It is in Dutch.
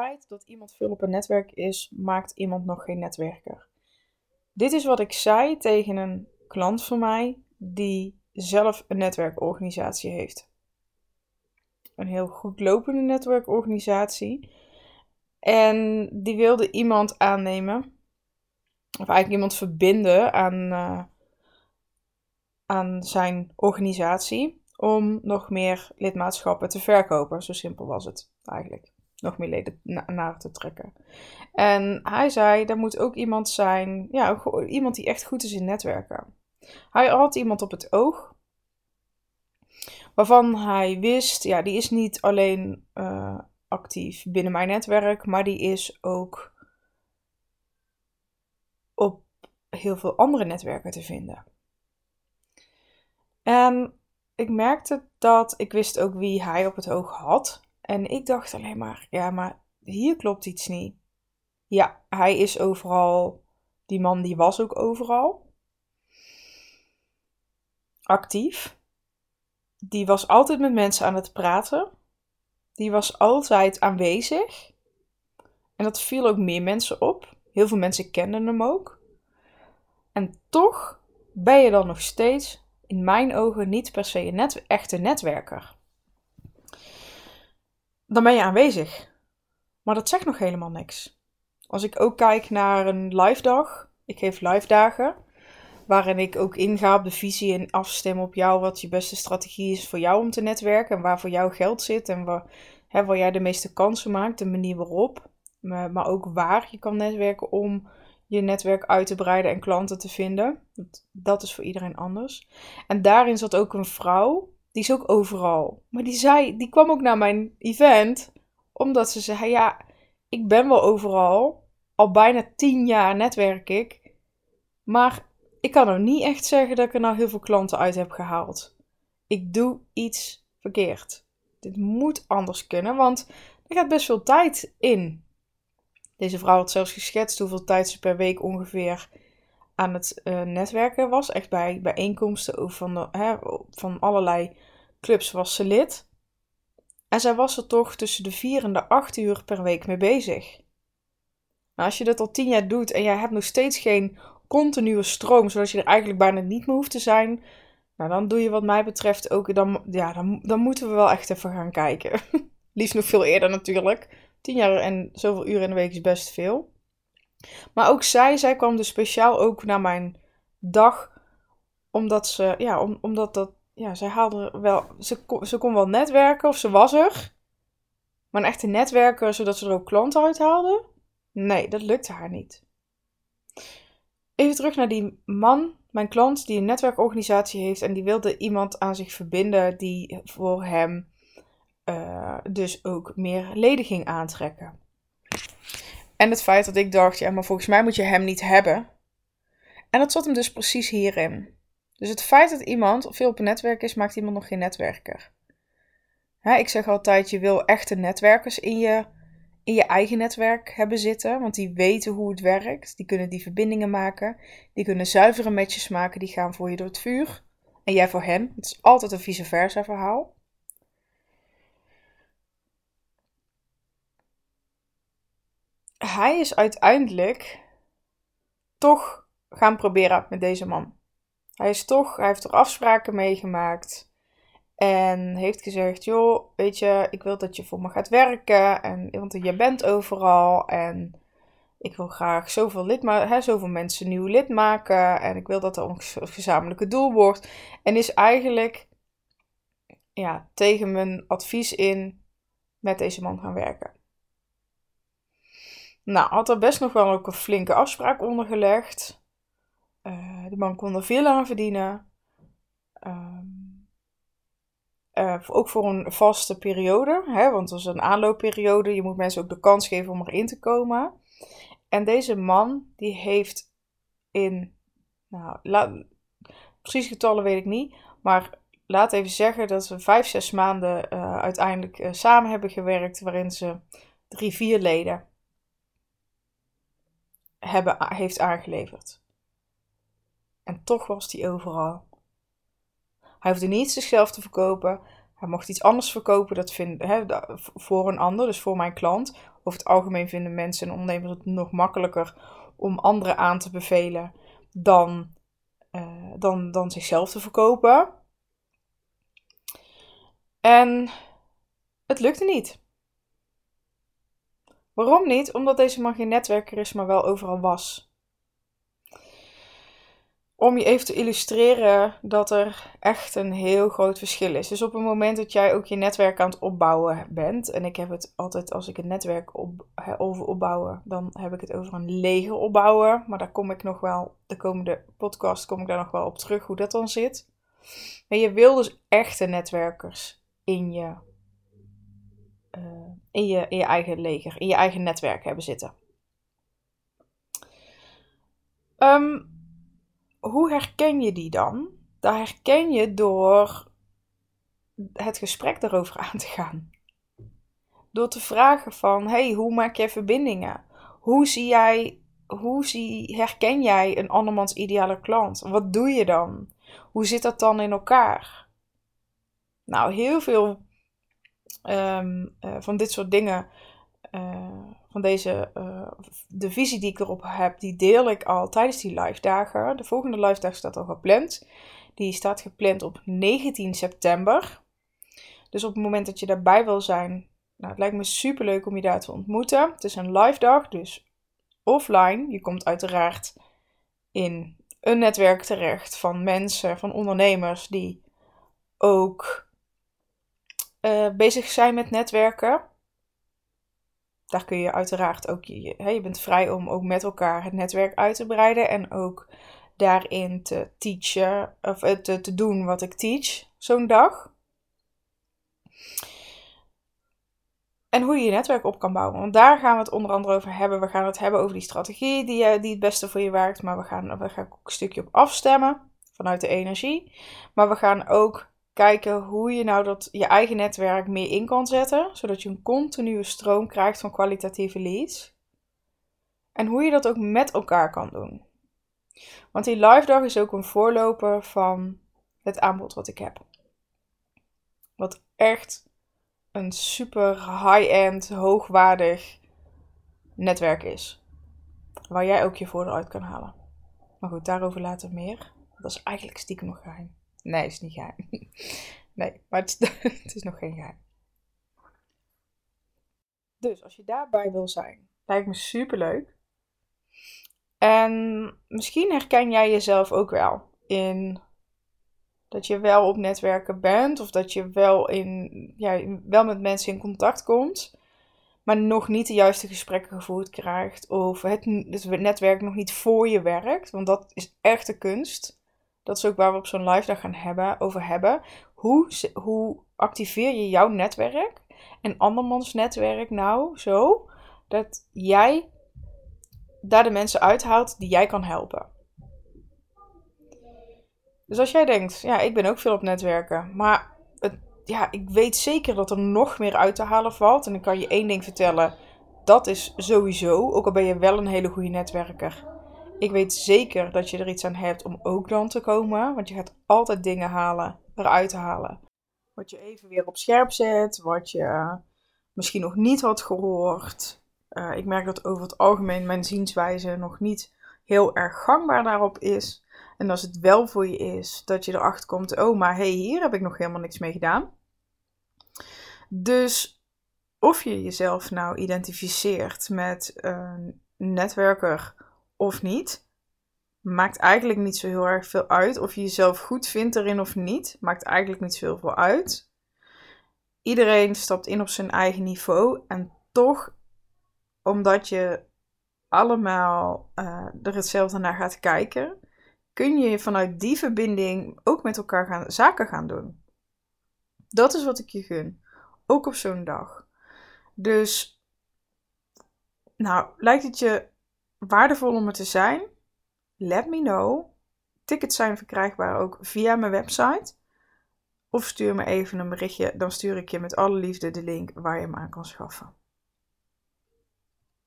feit dat iemand veel op een netwerk is, maakt iemand nog geen netwerker. Dit is wat ik zei tegen een klant van mij die zelf een netwerkorganisatie heeft. Een heel goed lopende netwerkorganisatie. En die wilde iemand aannemen. Of eigenlijk iemand verbinden aan zijn organisatie. Om nog meer lidmaatschappen te verkopen. Zo simpel was het eigenlijk. Nog meer leden naar te trekken. En hij zei, er moet ook iemand zijn. Ja, iemand die echt goed is in netwerken. Hij had iemand op het oog. Waarvan hij wist, ja, die is niet alleen actief binnen mijn netwerk, maar die is ook op heel veel andere netwerken te vinden. En ik merkte dat, ik wist ook wie hij op het oog had. En ik dacht alleen maar, ja, maar hier klopt iets niet. Ja, hij is overal, die man die was ook overal. Actief. Die was altijd met mensen aan het praten. Die was altijd aanwezig. En dat viel ook meer mensen op. Heel veel mensen kenden hem ook. En toch ben je dan nog steeds, in mijn ogen, niet per se een echte netwerker. Dan ben je aanwezig. Maar dat zegt nog helemaal niks. Als ik ook kijk naar een live dag. Ik geef live dagen. Waarin ik ook inga op de visie en afstem op jou. Wat je beste strategie is voor jou om te netwerken. En waar voor jou geld zit. En waar jij de meeste kansen maakt. De manier waarop. Maar ook waar je kan netwerken om je netwerk uit te breiden en klanten te vinden. Dat is voor iedereen anders. En daarin zat ook een vrouw. Die is ook overal. Maar die kwam ook naar mijn event. Omdat ze zei, ja, ik ben wel overal. Al bijna 10 jaar netwerk ik. Maar ik kan ook niet echt zeggen dat ik er nou heel veel klanten uit heb gehaald. Ik doe iets verkeerd. Dit moet anders kunnen, want er gaat best veel tijd in. Deze vrouw had zelfs geschetst hoeveel tijd ze per week ongeveer aan het netwerken was. Echt bij bijeenkomsten van allerlei clubs was ze lid. En zij was er toch tussen de 4 en de 8 uur per week mee bezig. Nou, als je dat al 10 jaar doet en jij hebt nog steeds geen continue stroom, zodat je er eigenlijk bijna niet meer hoeft te zijn. Nou, dan doe je wat mij betreft ook, dan moeten we wel echt even gaan kijken. Liefst nog veel eerder natuurlijk. 10 jaar en zoveel uren in de week is best veel. Maar ook zij kwam dus speciaal ook naar mijn dag, omdat ze, ja, zij haalde wel, ze kon wel netwerken, of ze was er. Maar een echte netwerker, zodat ze er ook klanten uit haalde? Nee, dat lukte haar niet. Even terug naar die man, mijn klant, die een netwerkorganisatie heeft en die wilde iemand aan zich verbinden die voor hem dus ook meer leden ging aantrekken. En het feit dat ik dacht, ja, maar volgens mij moet je hem niet hebben. En dat zat hem dus precies hierin. Dus het feit dat iemand veel op een netwerk is, maakt iemand nog geen netwerker. Ja, ik zeg altijd, je wil echte netwerkers in je eigen netwerk hebben zitten. Want die weten hoe het werkt. Die kunnen die verbindingen maken. Die kunnen zuivere matches maken. Die gaan voor je door het vuur. En jij voor hen. Het is altijd een vice versa verhaal. Hij is uiteindelijk toch gaan proberen met deze man. Hij heeft er afspraken mee gemaakt. En heeft gezegd, joh, weet je, ik wil dat je voor me gaat werken. Want je bent overal. En ik wil graag zoveel mensen nieuw lid maken. En ik wil dat er een gezamenlijke doel wordt. En is eigenlijk tegen mijn advies in met deze man gaan werken. Nou, had er best nog wel ook een flinke afspraak onder gelegd. De man kon er veel aan verdienen. Ook voor een vaste periode, hè, want dat is een aanloopperiode. Je moet mensen ook de kans geven om erin te komen. En deze man, die heeft precies getallen weet ik niet. Maar laat even zeggen dat ze 5, 6 maanden uiteindelijk samen hebben gewerkt. Waarin ze 3, 4 leden heeft aangeleverd. En toch was die overal. Hij hoefde niet zichzelf te verkopen. Hij mocht iets anders verkopen voor een ander, dus voor mijn klant. Over het algemeen vinden mensen en ondernemers het nog makkelijker om anderen aan te bevelen dan zichzelf te verkopen. En het lukte niet. Waarom niet? Omdat deze man geen netwerker is, maar wel overal was. Om je even te illustreren dat er echt een heel groot verschil is. Dus op het moment dat jij ook je netwerk aan het opbouwen bent. En ik heb het altijd, als ik een netwerk over opbouwen, dan heb ik het over een leger opbouwen. Maar daar kom ik nog wel, de komende podcast kom ik daar nog wel op terug, hoe dat dan zit. Maar je wil dus echte netwerkers in je eigen leger, in je eigen netwerk hebben zitten. Hoe herken je die dan? Dat herken je door het gesprek daarover aan te gaan. Door te vragen van, hey, hoe maak jij verbindingen? Herken jij een andermans ideale klant? Wat doe je dan? Hoe zit dat dan in elkaar? Nou, heel veel van dit soort dingen, de visie die ik erop heb, die deel ik al tijdens die live dagen. De volgende live dag staat al gepland. Die staat gepland op 19 september. Dus op het moment dat je daarbij wil zijn, nou, het lijkt me superleuk om je daar te ontmoeten. Het is een live dag, dus offline. Je komt uiteraard in een netwerk terecht van mensen, van ondernemers die ook bezig zijn met netwerken. Daar kun je uiteraard ook, je bent vrij om ook met elkaar het netwerk uit te breiden en ook daarin te teachen, of te doen wat ik teach, zo'n dag. En hoe je je netwerk op kan bouwen. Want daar gaan we het onder andere over hebben. We gaan het hebben over die strategie die het beste voor je werkt. Maar we gaan ook een stukje op afstemmen. Vanuit de energie. Maar we gaan ook kijken hoe je nou dat je eigen netwerk meer in kan zetten. Zodat je een continue stroom krijgt van kwalitatieve leads. En hoe je dat ook met elkaar kan doen. Want die live dag is ook een voorloper van het aanbod wat ik heb. Wat echt een super high-end, hoogwaardig netwerk is. Waar jij ook je voordeel uit kan halen. Maar goed, daarover later meer. Dat is eigenlijk stiekem nog geheim. Nee, is niet geheim. Nee, maar het is nog geen geheim. Dus als je daarbij wil zijn, lijkt me super leuk. En misschien herken jij jezelf ook wel in dat je wel op netwerken bent. Of dat je wel met mensen in contact komt. Maar nog niet de juiste gesprekken gevoerd krijgt. Of het netwerk nog niet voor je werkt. Want dat is echt de kunst. Dat is ook waar we op zo'n live dag gaan over hebben. Hoe activeer je jouw netwerk? En andermans netwerk nou zo. Dat jij daar de mensen uithaalt die jij kan helpen. Dus als jij denkt, ja, ik ben ook veel op netwerken, maar ik weet zeker dat er nog meer uit te halen valt. En ik kan je één ding vertellen, dat is sowieso, ook al ben je wel een hele goede netwerker. Ik weet zeker dat je er iets aan hebt om ook dan te komen, want je gaat altijd dingen eruit halen. Wat je even weer op scherp zet, wat je misschien nog niet had gehoord. Ik merk dat over het algemeen mijn zienswijze nog niet heel erg gangbaar daarop is. En als het wel voor je is, dat je erachter komt, oh, maar hey, hier heb ik nog helemaal niks mee gedaan. Dus of je jezelf nou identificeert met een netwerker of niet, maakt eigenlijk niet zo heel erg veel uit. Of je jezelf goed vindt erin of niet, maakt eigenlijk niet zo heel veel uit. Iedereen stapt in op zijn eigen niveau en toch, omdat je allemaal er hetzelfde naar gaat kijken, kun je vanuit die verbinding ook met elkaar zaken gaan doen. Dat is wat ik je gun. Ook op zo'n dag. Dus, nou, lijkt het je waardevol om er te zijn? Let me know. Tickets zijn verkrijgbaar ook via mijn website. Of stuur me even een berichtje. Dan stuur ik je met alle liefde de link waar je hem aan kan schaffen.